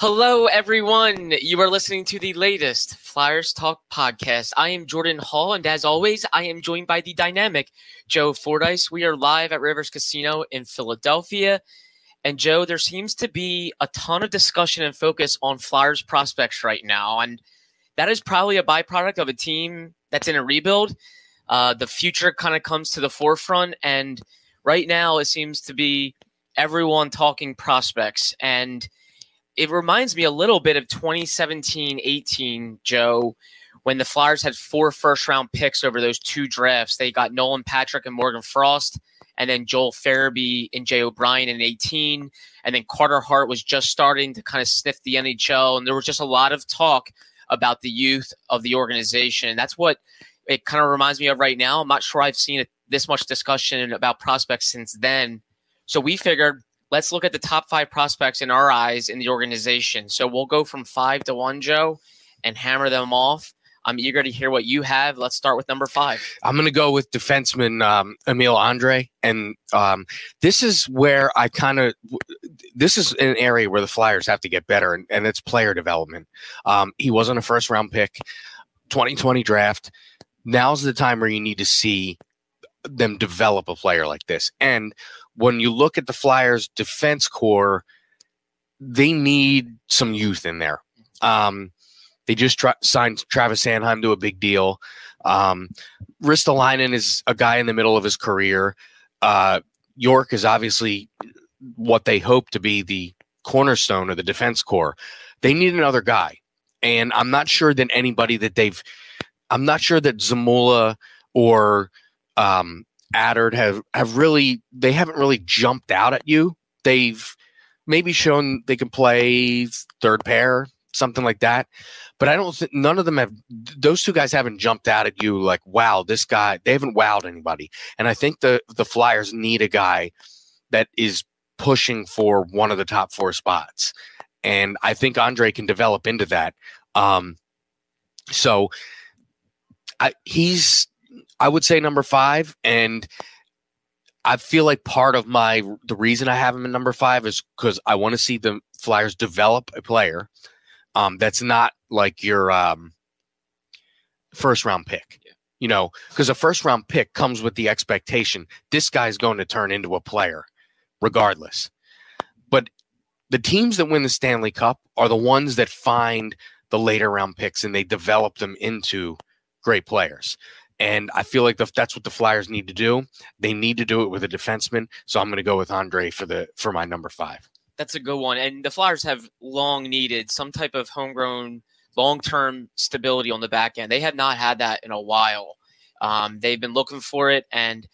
Hello, everyone. You are listening to the latest Flyers Talk podcast. I am Jordan Hall, and as always, I am joined by the dynamic Joe Fordyce. We are live at Rivers Casino in Philadelphia. And, Joe, there seems to be a ton of discussion and focus on Flyers prospects right now, and that is probably a byproduct of a team that's in a rebuild. The future kind of comes to the forefront, and right now it seems to be everyone talking prospects. And it reminds me a little bit of 2017-18, Joe, when the Flyers had 4 first-round picks over those 2 drafts. They got Nolan Patrick and Morgan Frost, and then Joel Farabee and Jay O'Brien in 18, and then Carter Hart was just starting to kind of sniff the NHL, and there was just a lot of talk about the youth of the organization. That's what it kind of reminds me of right now. I'm not sure I've seen this much discussion about prospects since then, so we figured, let's look at the top 5 prospects in our eyes in the organization. So we'll go from 5 to 1, Joe, and hammer them off. I'm eager to hear what you have. Let's start with number 5. I'm going to go with defenseman Emil Andrae. And this is where I kind of – this is an area where the Flyers have to get better, and it's player development. He wasn't a first-round pick, 2020 draft. Now's the time where you need to see them develop a player like this. And when you look at the Flyers' defense core, they need some youth in there. They just signed Travis Sandheim to a big deal. Ristolainen is a guy in the middle of his career. York is obviously what they hope to be the cornerstone of the defense core. They need another guy. And I'm not sure that I'm not sure that Zamula or Attard they haven't really jumped out at you. They've maybe shown they can play third pair, something like that. But I don't think none of them have. Those 2 guys haven't jumped out at you like, wow, this guy. They haven't wowed anybody. And I think the Flyers need a guy that is pushing for one of the top 4 spots. And I think Andrae can develop into that. I would say number 5, and I feel like part of the reason I have him in number 5 is because I want to see the Flyers develop a player that's not like your first-round pick, you know, because a first-round pick comes with the expectation this guy's going to turn into a player regardless. But the teams that win the Stanley Cup are the ones that find the later-round picks, and they develop them into great players. And I feel like that's what the Flyers need to do. They need to do it with a defenseman. So I'm going to go with Andrae for my number 5. That's a good one. And the Flyers have long needed some type of homegrown, long-term stability on the back end. They have not had that in a while. They've been looking for it. And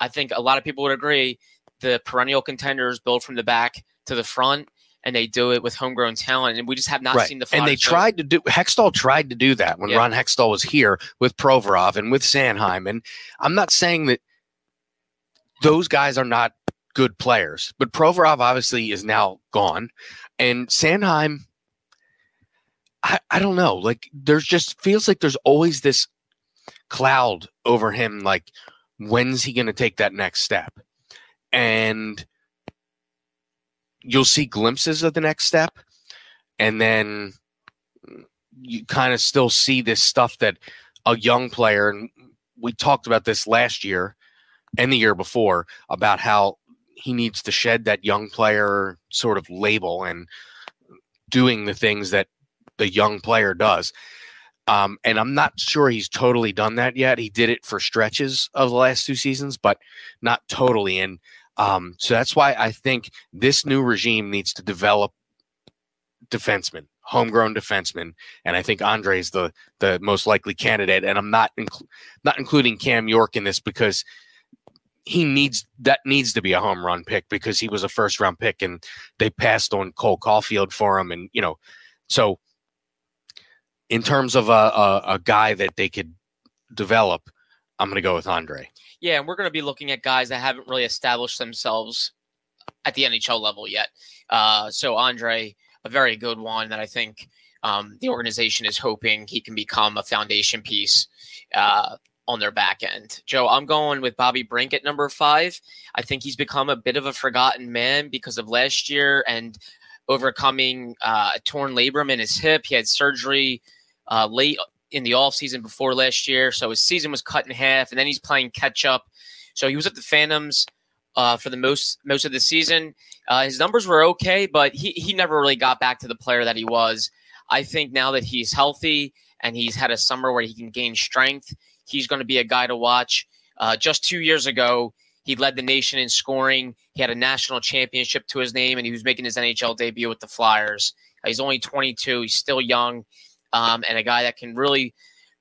I think a lot of people would agree the perennial contenders build from the back to the front. And they do it with homegrown talent, and we just have not seen the Flyers. And they tried to do Hextall tried to do that when Ron Hextall was here with Provorov and with Sandheim. And I'm not saying that those guys are not good players, but Provorov obviously is now gone, and Sandheim, I don't know. Like feels like there's always this cloud over him. Like, when's he going to take that next step? And you'll see glimpses of the next step, and then you kind of still see this stuff that a young player, and we talked about this last year and the year before about how he needs to shed that young player sort of label and doing the things that the young player does. And I'm not sure he's totally done that yet. He did it for stretches of the last 2 seasons, but not totally. And so that's why I think this new regime needs to develop defensemen, homegrown defenseman, and I think Andre's the most likely candidate. And I'm not including Cam York in this because that needs to be a home run pick because he was a first round pick and they passed on Cole Caulfield for him. And, you know, so in terms of a guy that they could develop, I'm going to go with Andre. Yeah, and we're going to be looking at guys that haven't really established themselves at the NHL level yet. So Andre, a very good one that I think the organization is hoping he can become a foundation piece on their back end. Joe, I'm going with Bobby Brink at number 5. I think he's become a bit of a forgotten man because of last year and overcoming a torn labrum in his hip. He had surgery late in the offseason before last year, so his season was cut in half, and then he's playing catch-up. So he was at the Phantoms for the most of the season. His numbers were okay, but he never really got back to the player that he was. I think now that he's healthy and he's had a summer where he can gain strength, he's going to be a guy to watch. Just 2 years ago, he led the nation in scoring. He had a national championship to his name, and he was making his NHL debut with the Flyers. He's only 22. He's still young. And a guy that can really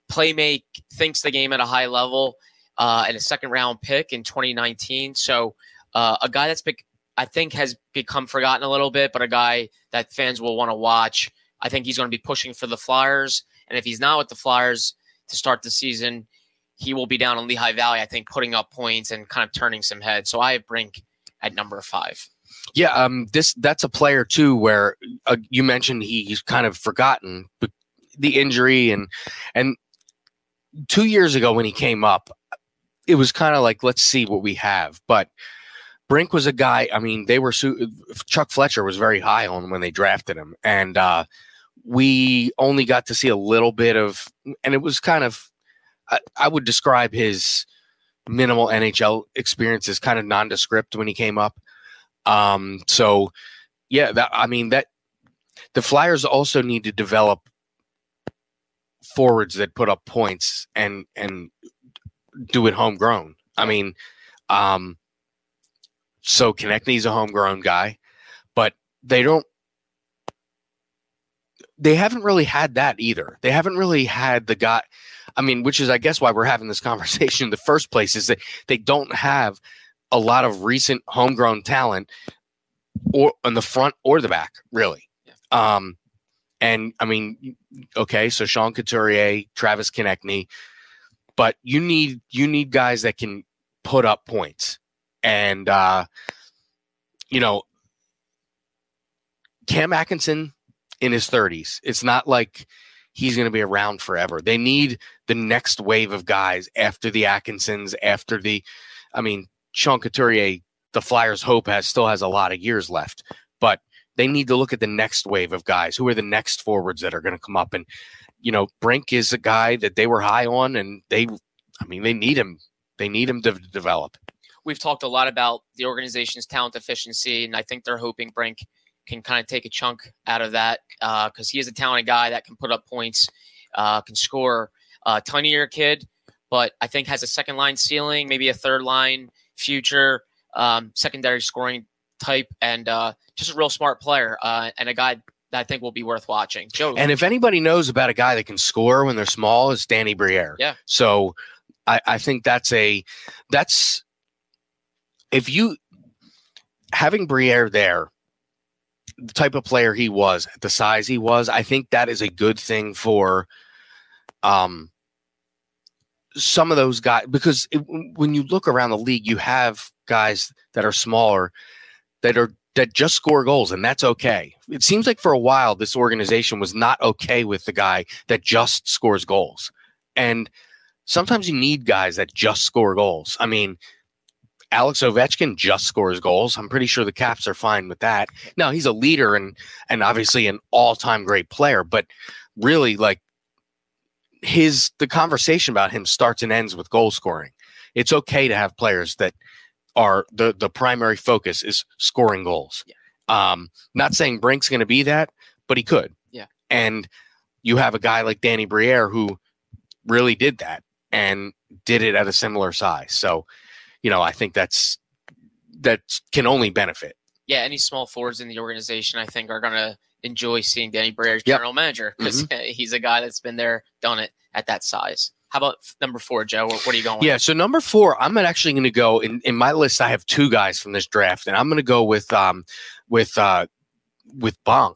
thinks the game at a high level, and a second-round pick in 2019. So a guy that's, I think, has become forgotten a little bit, but a guy that fans will want to watch. I think he's going to be pushing for the Flyers. And if he's not with the Flyers to start the season, he will be down in Lehigh Valley, I think, putting up points and kind of turning some heads. So I have Brink at number 5. Yeah, that's a player, too, where you mentioned he's kind of forgotten, but the injury and 2 years ago when he came up, it was kind of like, let's see what we have. But Brink was a guy, I mean, Chuck Fletcher was very high on him when they drafted him. And we only got to see a little bit of, and it was kind of, I would describe his minimal NHL experience as kind of nondescript when he came up. So yeah, the Flyers also need to develop forwards that put up points and do it homegrown. I mean, so Konechny's a homegrown guy, but they haven't really had that either. They haven't really had the guy, I mean, which is, I guess, why we're having this conversation in the first place, is that they don't have a lot of recent homegrown talent or on the front or the back, really. Yeah. And I mean, okay, so Sean Couturier, Travis Konechny, but you need guys that can put up points, and you know, Cam Atkinson in his 30s. It's not like he's going to be around forever. They need the next wave of guys after the Atkinsons, Sean Couturier. The Flyers' hope still has a lot of years left, but they need to look at the next wave of guys who are the next forwards that are going to come up. And, you know, Brink is a guy that they were high on, and they need him. They need him to develop. We've talked a lot about the organization's talent efficiency, and I think they're hoping Brink can kind of take a chunk out of that because he is a talented guy that can put up points, can score, a tinier kid, but I think has a second line ceiling, maybe a third line future, secondary scoring type, and just a real smart player, and a guy that I think will be worth watching. Joe, and if anybody knows about a guy that can score when they're small, it's Danny Briere. Yeah. So I think that's if you having Briere there, the type of player he was, the size he was, I think that is a good thing for some of those guys, because when you look around the league, you have guys that are smaller that just score goals, and that's okay. It seems like for a while this organization was not okay with the guy that just scores goals. And sometimes you need guys that just score goals. I mean, Alex Ovechkin just scores goals. I'm pretty sure the Caps are fine with that. Now, he's a leader and obviously an all-time great player, but really, like, the conversation about him starts and ends with goal scoring. It's okay to have players that are the primary focus is scoring goals. Yeah. Not saying Brink's going to be that, but he could. Yeah. And you have a guy like Danny Briere who really did that and did it at a similar size. So, you know, I think that can only benefit. Yeah. Any small forwards in the organization, I think, are going to enjoy seeing Danny Briere as general manager because he's a guy that's been there, done it at that size. How about number four, Joe? What are you going with? Yeah, so number four, I'm actually going to go in my list. I have two guys from this draft, and I'm going to go with Bonk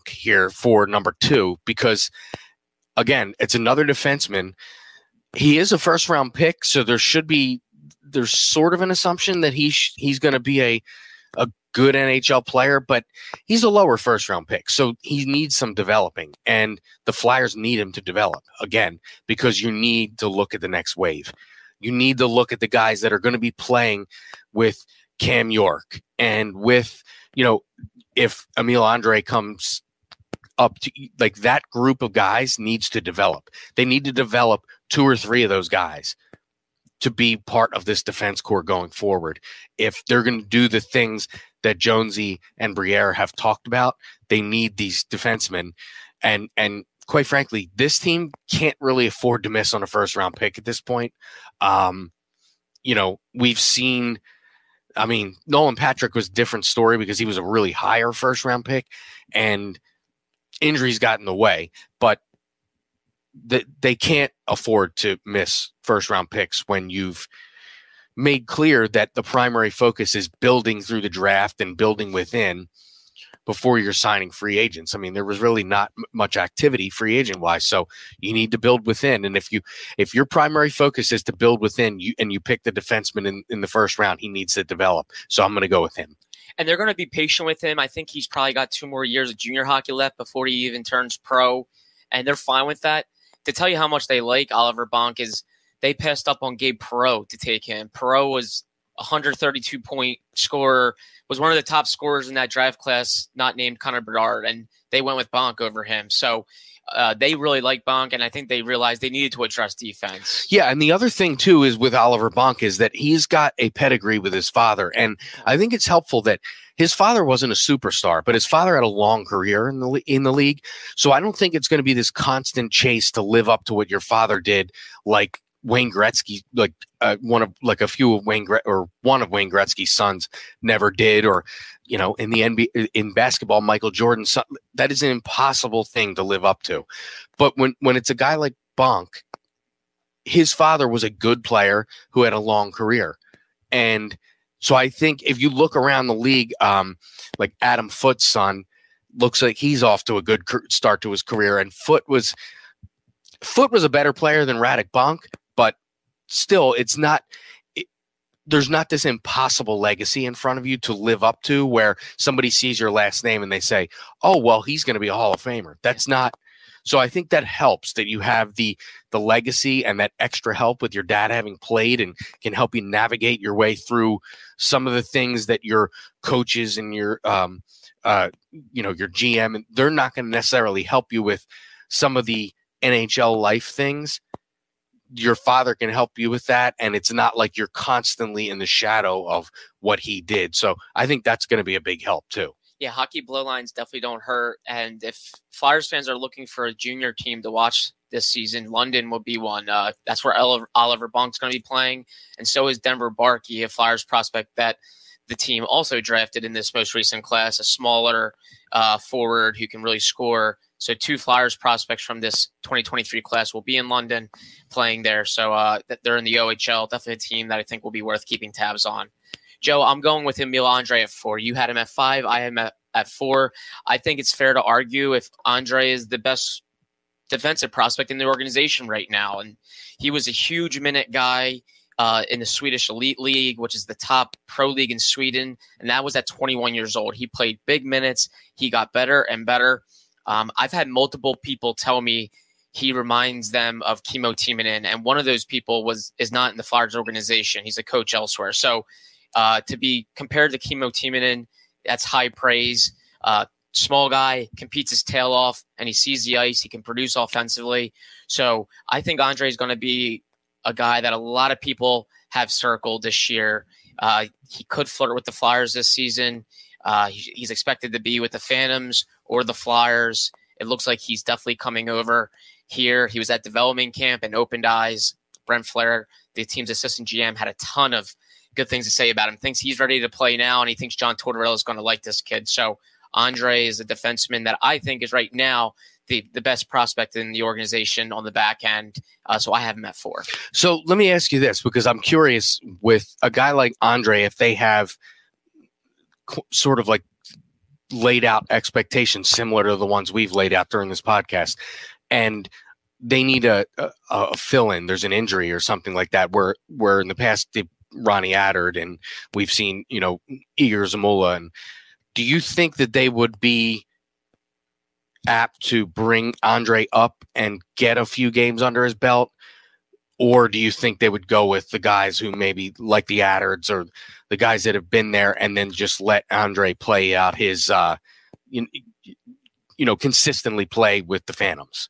here for number two because, again, it's another defenseman. He is a first-round pick, so there's sort of an assumption that he's going to be a good NHL player, but he's a lower first-round pick, so he needs some developing, and the Flyers need him to develop, again, because you need to look at the next wave. You need to look at the guys that are going to be playing with Cam York and with, if Emil Andrae comes up to, like, that group of guys needs to develop. They need to develop two or three of those guys to be part of this defense corps going forward. If they're going to do the things that Jonesy and Briere have talked about, they need these defensemen. And quite frankly, this team can't really afford to miss on a first-round pick at this point. We've seen... I mean, Nolan Patrick was a different story because he was a really higher first-round pick, and injuries got in the way. But they can't afford to miss first-round picks when you've made clear that the primary focus is building through the draft and building within before you're signing free agents. I mean, there was really not much activity free agent-wise, so you need to build within. And if your primary focus is to build within, you pick the defenseman in the first round, he needs to develop. So I'm going to go with him. And they're going to be patient with him. I think he's probably got 2 more years of junior hockey left before he even turns pro, and they're fine with that. To tell you how much they like Oliver Bonk is they passed up on Gabe Perreault to take him. Perreault was 132-point scorer, was one of the top scorers in that draft class, not named Connor Bedard, and they went with Bonk over him. So they really like Bonk, and I think they realized they needed to address defense. Yeah, and the other thing, too, is with Oliver Bonk is that he's got a pedigree with his father, and I think it's helpful that his father wasn't a superstar, but his father had a long career in the league, so I don't think it's going to be this constant chase to live up to what your father did, like Wayne Gretzky, like one of Wayne Gretzky's sons never did, or in the NBA in basketball, Michael Jordan's son. That is an impossible thing to live up to. But when it's a guy like Bonk, his father was a good player who had a long career, and so I think if you look around the league, like Adam Foote's son looks like he's off to a good start to his career, and Foote was a better player than Radek Bonk. Still, there's not this impossible legacy in front of you to live up to where somebody sees your last name and they say, oh, well, he's going to be a Hall of Famer. That's not. So I think that helps that you have the legacy and that extra help with your dad having played and can help you navigate your way through some of the things that your coaches and your GM, and they're not going to necessarily help you with some of the NHL life things. Your father can help you with that, and it's not like you're constantly in the shadow of what he did. So I think that's going to be a big help too. Yeah, hockey blue lines definitely don't hurt, and if Flyers fans are looking for a junior team to watch this season, London would be one. That's where Oliver Bonk's going to be playing, and so is Denver Barkey, a Flyers prospect that the team also drafted in this most recent class, a smaller forward who can really score. So 2 Flyers prospects from this 2023 class will be in London playing there. So they're in the OHL, definitely a team that I think will be worth keeping tabs on. Joe, I'm going with Emil Andrae at 4. You had him at 5. I am at 4. I think it's fair to argue if Andrae is the best defensive prospect in the organization right now. And he was a huge minute guy in the Swedish Elite League, which is the top pro league in Sweden. And that was at 21 years old. He played big minutes. He got better and better. I've had multiple people tell me he reminds them of Kimo Timonen, and one of those people is not in the Flyers organization. He's a coach elsewhere. So to be compared to Kimo Timonen, that's high praise. Small guy, competes his tail off, and he sees the ice. He can produce offensively. So I think Andrae is going to be a guy that a lot of people have circled this year. He could flirt with the Flyers this season. He's expected to be with the Phantoms or the Flyers. It looks like he's definitely coming over here. He was at development camp and opened eyes. Brent Flair, the team's assistant GM, had a ton of good things to say about him. Thinks he's ready to play now, and he thinks John Tortorella is going to like this kid. So Andrae is a defenseman that I think is right now the best prospect in the organization on the back end. So I have him at 4. So let me ask you this, because I'm curious with a guy like Andrae, if they have sort of like laid out expectations similar to the ones we've laid out during this podcast, and they need a fill-in. There's an injury or something like that where in the past Ronnie Attard and we've seen, you know, Igor Zamula. And do you think that they would be apt to bring Andrae up and get a few games under his belt? Or do you think they would go with the guys who maybe like the Attards or the guys that have been there and then just let Andrae play out his, consistently play with the Phantoms?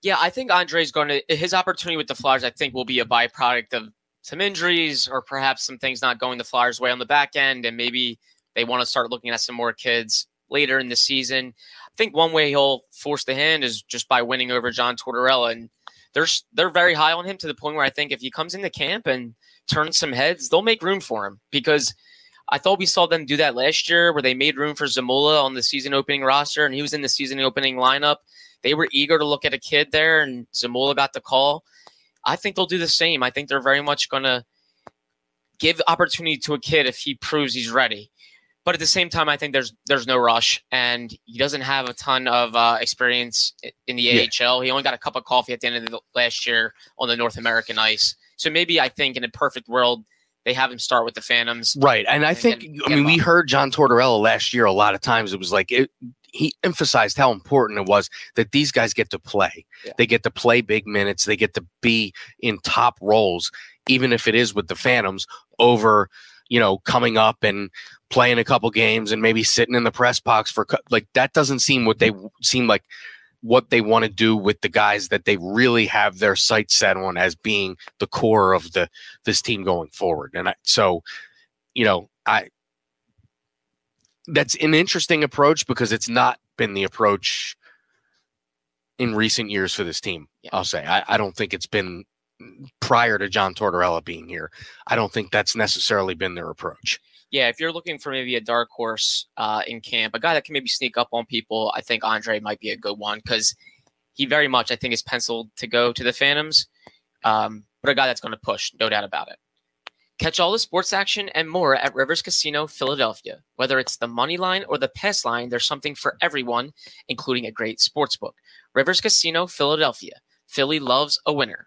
Yeah, I think Andre's going to – his opportunity with the Flyers, I think, will be a byproduct of some injuries or perhaps some things not going the Flyers' way on the back end, and maybe they want to start looking at some more kids later in the season. I think one way he'll force the hand is just by winning over John Tortorella, and they're very high on him to the point where I think if he comes into camp and turns some heads, they'll make room for him, because I thought we saw them do that last year where they made room for Zamula on the season-opening roster, and he was in the season-opening lineup. They were eager to look at a kid there, and Zamula got the call. I think they'll do the same. I think they're very much going to give opportunity to a kid if he proves he's ready. But at the same time, I think there's no rush, and he doesn't have a ton of experience in the AHL. He only got a cup of coffee at the end of the last year on the North American ice. So maybe I think in a perfect world, they have him start with the Phantoms. Right, and I think we heard John Tortorella last year a lot of times. It was like he emphasized how important it was that these guys get to play. Yeah. They get to play big minutes. They get to be in top roles, even if it is with the Phantoms, over, coming up and playing a couple games and maybe sitting in the press box for that doesn't seem what they want to do with the guys that they really have their sights set on as being the core of this team going forward. And that's an interesting approach because it's not been the approach in recent years for this team. Yeah. I'll say, I don't think it's been prior to John Tortorella being here. I don't think that's necessarily been their approach. Yeah. If you're looking for maybe a dark horse in camp, a guy that can maybe sneak up on people, I think Andrae might be a good one because he very much, I think, is penciled to go to the Phantoms, but a guy that's going to push, no doubt about it. Catch all the sports action and more at Rivers Casino, Philadelphia. Whether it's the money line or the pass line, there's something for everyone, including a great sports book. Rivers Casino, Philadelphia. Philly loves a winner.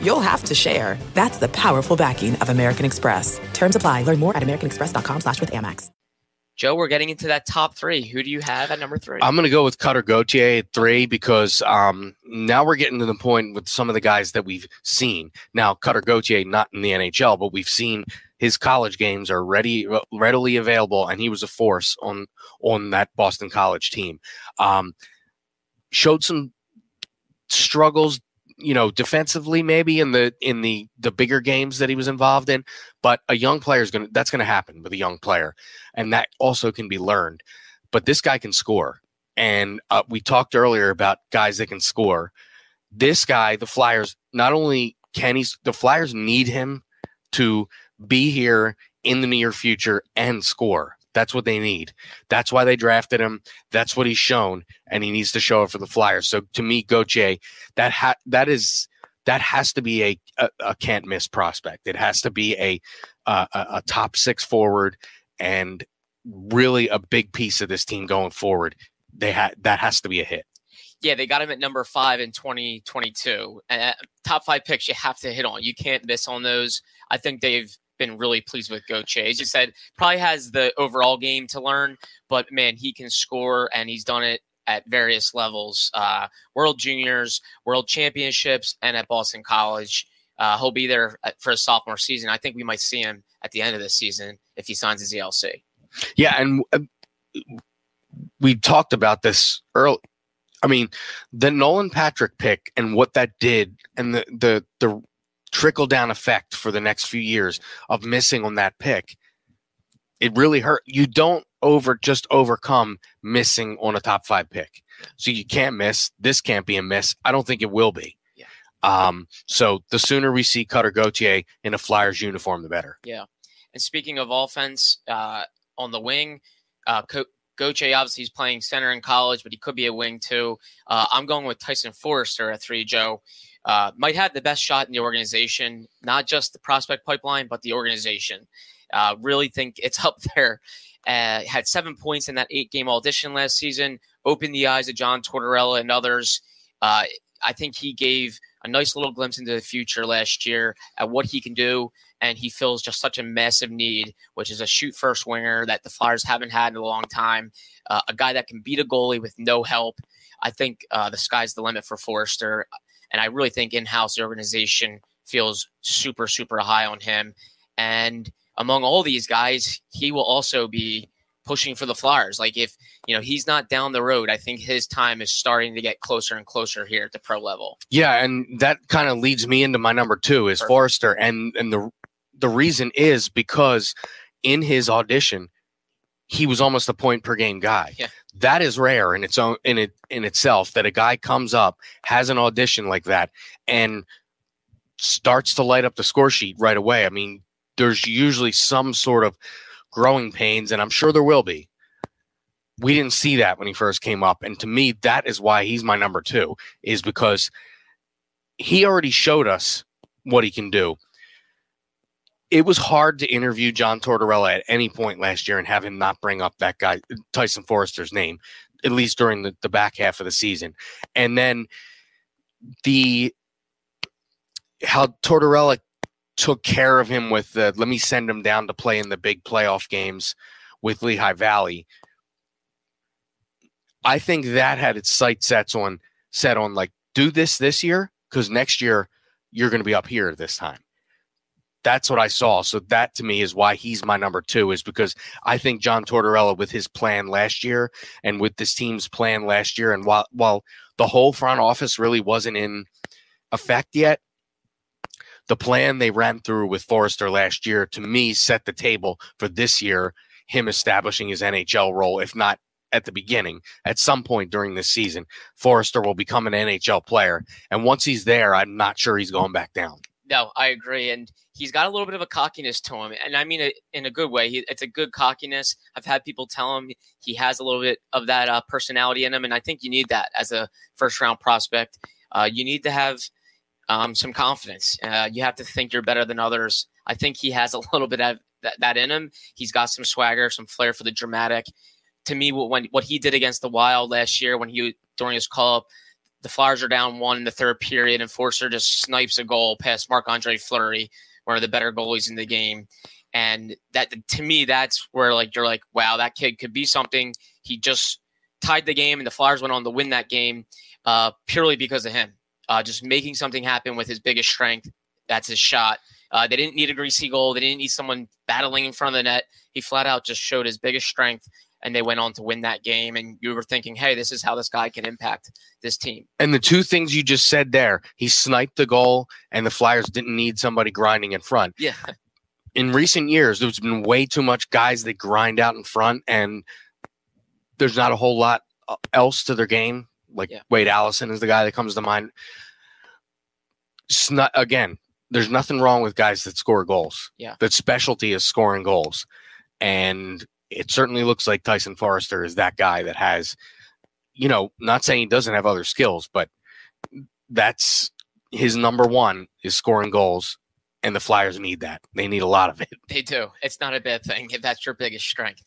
you'll have to share. That's the powerful backing of American Express. Terms apply. Learn more at americanexpress.com/withAmex. Joe, we're getting into that top three. Who do you have at number 3? I'm going to go with Cutter Gauthier at 3 because now we're getting to the point with some of the guys that we've seen. Now, Cutter Gauthier, not in the NHL, but we've seen his college games are readily available, and he was a force on that Boston College team. Showed some struggles, defensively maybe in the bigger games that he was involved in, but a young player that's going to happen with a young player. And that also can be learned, but this guy can score. And we talked earlier about guys that can score. This guy, the Flyers, the Flyers need him to be here in the near future and score. That's what they need. That's why they drafted him. That's what he's shown, and he needs to show it for the Flyers. So to me, Gauthier, that has to be a can't miss prospect. It has to be a top 6 forward and really a big piece of this team going forward. That has to be a hit. Yeah, they got him at number 5 in 2022. Top 5 picks you have to hit on. You can't miss on those. I think they've been really pleased with Gauthier. As you said, probably has the overall game to learn, but man, he can score, and he's done it at various levels, World Juniors, World Championships, and at Boston College. He'll be there for a sophomore season. I think we might see him at the end of the season if he signs his ELC. Yeah, and we talked about this I mean, the Nolan Patrick pick and what that did and the trickle-down effect for the next few years of missing on that pick, it really hurt. You don't overcome missing on a top-5 pick. So you can't miss. This can't be a miss. I don't think it will be. Yeah. So the sooner we see Cutter Gauthier in a Flyers uniform, the better. Yeah. And speaking of offense, on the wing, Gauthier obviously is playing center in college, but he could be a wing too. I'm going with Tyson Foerster at 3, Joe. Might have the best shot in the organization, not just the prospect pipeline, but the organization. Really think it's up there. Had 7 points in that 8-game audition last season, opened the eyes of John Tortorella and others. I think he gave a nice little glimpse into the future last year at what he can do, and he fills just such a massive need, which is a shoot-first winger that the Flyers haven't had in a long time, a guy that can beat a goalie with no help. I think the sky's the limit for Foerster, and I really think in-house the organization feels super, super high on him. And among all these guys, he will also be pushing for the Flyers. Like, if he's not down the road, I think his time is starting to get closer and closer here at the pro level. Yeah, and that kind of leads me into my number 2 is Foerster, and the reason is because in his audition, he was almost a point per game guy. Yeah. That is rare in its own in itself that a guy comes up, has an audition like that, and starts to light up the score sheet right away. I mean, there's usually some sort of growing pains, and I'm sure there will be. We didn't see that when he first came up, and to me, that is why he's my number 2, is because he already showed us what he can do. It was hard to interview John Tortorella at any point last year and have him not bring up that guy, Tyson Foerster's name, at least during the back half of the season. And then how Tortorella took care of him with let me send him down to play in the big playoff games with Lehigh Valley. I think that had its sights set on like, do this year, because next year you're going to be up here this time. That's what I saw. So that to me is why he's my number 2, is because I think John Tortorella, with his plan last year and with this team's plan last year, and while the whole front office really wasn't in effect yet, the plan they ran through with Foerster last year, to me, set the table for this year, him establishing his NHL role, if not at the beginning. At some point during this season, Foerster will become an NHL player. And once he's there, I'm not sure he's going back down. No, I agree. And he's got a little bit of a cockiness to him. And I mean it in a good way. It's a good cockiness. I've had people tell him he has a little bit of that personality in him. And I think you need that as a first-round prospect. You need to have some confidence. You have to think you're better than others. I think he has a little bit of that in him. He's got some swagger, some flair for the dramatic. To me, what he did against the Wild last year, during his call-up, the Flyers are down 1 in the third period, and Foerster just snipes a goal past Marc Andre Fleury, one of the better goalies in the game. And that, to me, that's where you're like, wow, that kid could be something. He just tied the game, and the Flyers went on to win that game purely because of him. Just making something happen with his biggest strength. That's his shot. They didn't need a greasy goal. They didn't need someone battling in front of the net. He flat out just showed his biggest strength, and they went on to win that game. And you were thinking, hey, this is how this guy can impact this team. And the two things you just said there, he sniped the goal, and the Flyers didn't need somebody grinding in front. Yeah. In recent years, there's been way too much guys that grind out in front, and there's not a whole lot else to their game. Wade Allison is the guy that comes to mind. Again, there's nothing wrong with guys that score goals. Yeah. That specialty is scoring goals. And it certainly looks like Tyson Foerster is that guy that has, not saying he doesn't have other skills, but that's his number 1 is scoring goals. And the Flyers need that. They need a lot of it. They do. It's not a bad thing if that's your biggest strength.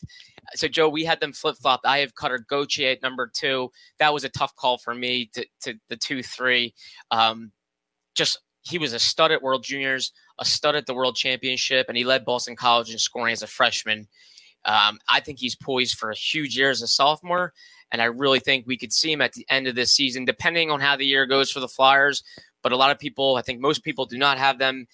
So, Joe, we had them flip-flopped. I have Cutter Gauthier at number 2. That was a tough call for me to the 2-3. He was a stud at World Juniors, a stud at the World Championship, and he led Boston College in scoring as a freshman. I think he's poised for a huge year as a sophomore, and I really think we could see him at the end of this season, depending on how the year goes for the Flyers. But a lot of people, I think most people, do not have them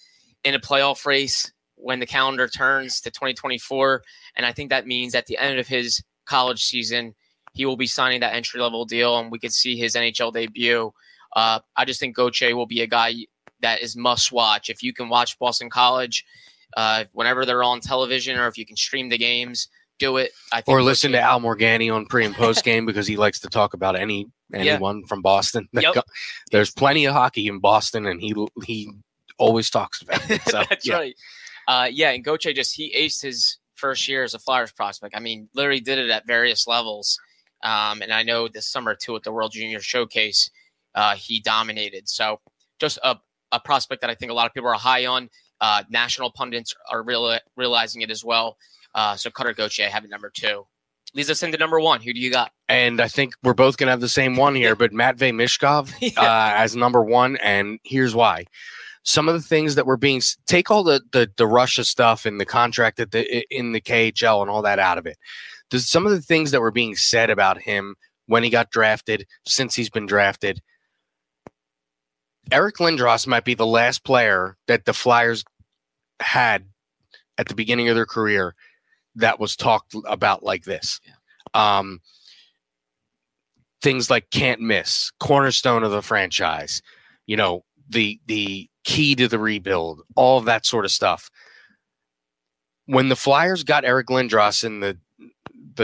in a playoff race when the calendar turns to 2024. And I think that means at the end of his college season, he will be signing that entry-level deal, and we could see his NHL debut. I just think Gauthier will be a guy that is must-watch. If you can watch Boston College whenever they're on television, or if you can stream the games, do it. I think, or listen to Al Morgani on pre- and post-game because he likes to talk about anyone from Boston. Yep. There's plenty of hockey in Boston, and he always talks about it. So, That's right. And Gauthier he aced his first year as a Flyers prospect. I mean, literally did it at various levels. And I know this summer, too, at the World Juniors Showcase, he dominated. So just a prospect that I think a lot of people are high on. National pundits are realizing it as well. So Cutter Gauthier, I have it number 2. Leads us into number 1. Who do you got? And I think we're both going to have the same one here, but Matvei Michkov as number 1, and here's why. Some of the things that were being – take all the Russia stuff and the contract in the KHL and all that out of it. Does some of the things that were being said about him when he got drafted, since he's been drafted, Eric Lindros might be the last player that the Flyers had at the beginning of their career that was talked about like this. Yeah. Things like can't miss, cornerstone of the franchise, the key to the rebuild, all of that sort of stuff. When the Flyers got Eric Lindros in the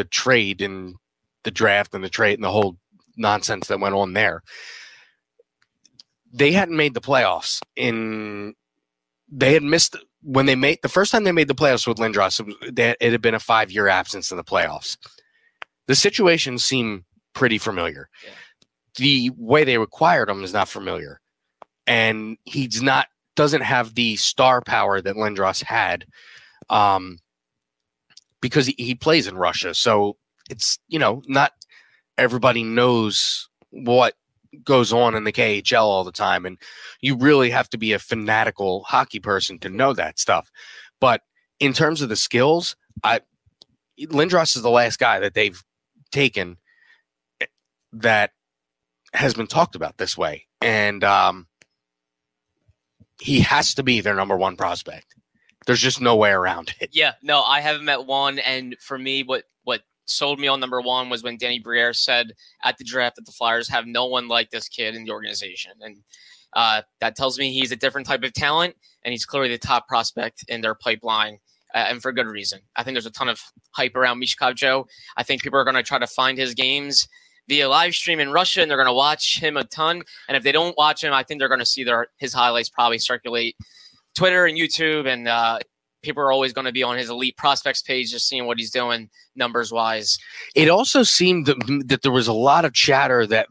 trade and the draft and the trade and the whole nonsense that went on there, they hadn't made the playoffs. The first time they made the playoffs with Lindros, it had been a 5-year absence in the playoffs. The situation seemed pretty familiar. Yeah. The way they acquired him is not familiar. And he's doesn't have the star power that Lindros had because he plays in Russia. So it's, not everybody knows what goes on in the KHL all the time. And you really have to be a fanatical hockey person to know that stuff. But in terms of the skills, Lindros is the last guy that they've taken that has been talked about this way. And, he has to be their number 1 prospect. There's just no way around it. Yeah, no, I have him at 1. And for me, what sold me on number 1 was when Danny Briere said at the draft that the Flyers have no one like this kid in the organization. And that tells me he's a different type of talent, and he's clearly the top prospect in their pipeline, and for good reason. I think there's a ton of hype around Michkov, Joe. I think people are going to try to find his games via live stream in Russia, and they're going to watch him a ton. And if they don't watch him, I think they're going to see his highlights probably circulate Twitter and YouTube, and people are always going to be on his elite prospects page just seeing what he's doing numbers-wise. It also seemed that there was a lot of chatter that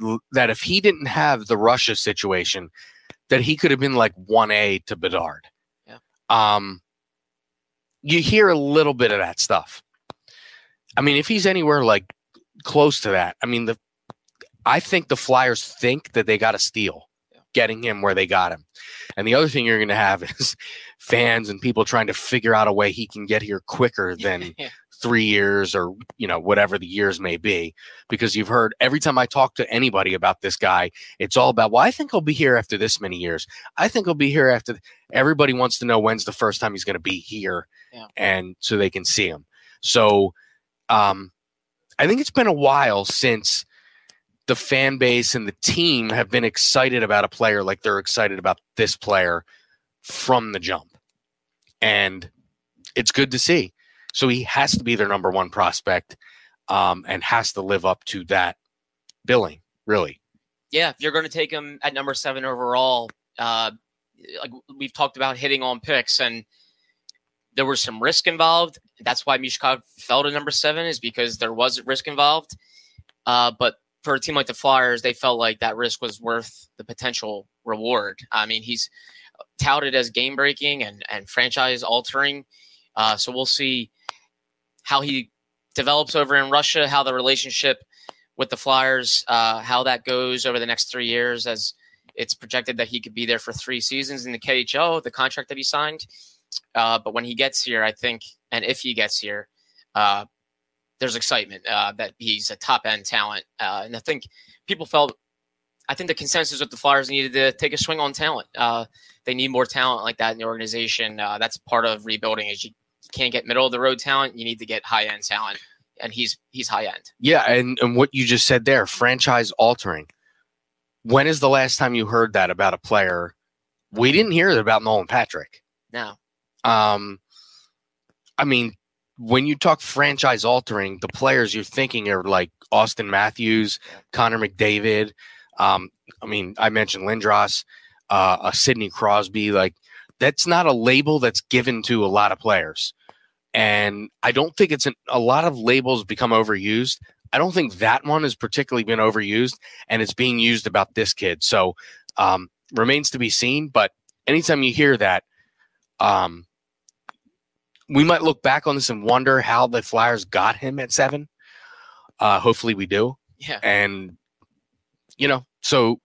if he didn't have the Russia situation, that he could have been like 1A to Bedard. Yeah. You hear a little bit of that stuff. I mean, if he's anywhere like close to that, I mean, I think the Flyers think that they got a steal getting him where they got him. And the other thing you're going to have is fans and people trying to figure out a way he can get here quicker than 3 years or, whatever the years may be, because you've heard every time I talk to anybody about this guy, it's all about, well, I think he'll be here after this many years. I think he'll be here after everybody wants to know when's the first time he's going to be here. Yeah. And so they can see him. So, I think it's been a while since the fan base and the team have been excited about a player like they're excited about this player from the jump. And it's good to see. So he has to be their number 1 prospect and has to live up to that billing, really. Yeah, if you're going to take him at number 7 overall, like we've talked about hitting on picks, and there was some risk involved. That's why Michkov fell to number 7, is because there was risk involved. But for a team like the Flyers, they felt like that risk was worth the potential reward. I mean, he's touted as game-breaking and franchise-altering. So we'll see how he develops over in Russia, how the relationship with the Flyers, how that goes over the next 3 years, as it's projected that he could be there for 3 seasons in the KHL, the contract that he signed. But when he gets here, I think, and if he gets here, there's excitement that he's a top-end talent. And I think people felt – I think the consensus with the Flyers needed to take a swing on talent. They need more talent like that in the organization. That's part of rebuilding, is you can't get middle-of-the-road talent. You need to get high-end talent and he's high end. Yeah, and what you just said there, franchise altering. When is the last time you heard that about a player? We didn't hear it about Nolan Patrick. No. I mean, when you talk franchise altering, the players you're thinking are like Austin Matthews, Connor McDavid. I mean, I mentioned Lindros, Sidney Crosby. Like, that's not a label that's given to a lot of players. And I don't think it's a lot of labels become overused. I don't think that one has particularly been overused, and it's being used about this kid. So, remains to be seen. But anytime you hear that, we might look back on this and wonder how the Flyers got him at 7. Hopefully we do. Yeah. And, you know, so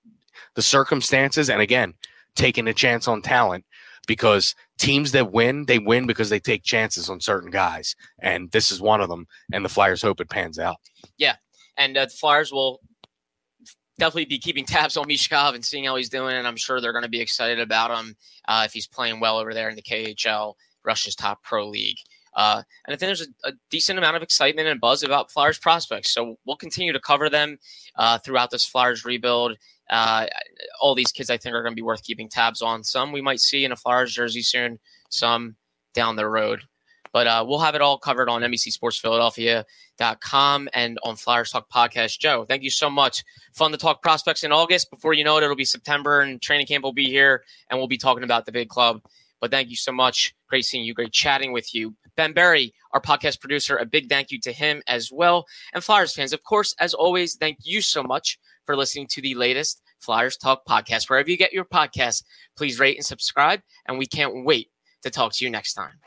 the circumstances, and again, taking a chance on talent, because teams that win, they win because they take chances on certain guys. And this is one of them. And the Flyers hope it pans out. Yeah. And the Flyers will definitely be keeping tabs on Michkov and seeing how he's doing. And I'm sure they're going to be excited about him if he's playing well over there in the KHL, Russia's top pro league. And I think there's a decent amount of excitement and buzz about Flyers prospects. So we'll continue to cover them throughout this Flyers rebuild. All these kids, I think, are going to be worth keeping tabs on. Some we might see in a Flyers jersey soon, some down the road. But we'll have it all covered on NBCSportsPhiladelphia.com and on Flyers Talk Podcast. Joe, thank you so much. Fun to talk prospects in August. Before you know it, it'll be September, and training camp will be here, and we'll be talking about the big club. But thank you so much. Great seeing you. Great chatting with you. Ben Berry, our podcast producer, a big thank you to him as well. And Flyers fans, of course, as always, thank you so much for listening to the latest Flyers Talk Podcast. Wherever you get your podcasts, please rate and subscribe. And we can't wait to talk to you next time.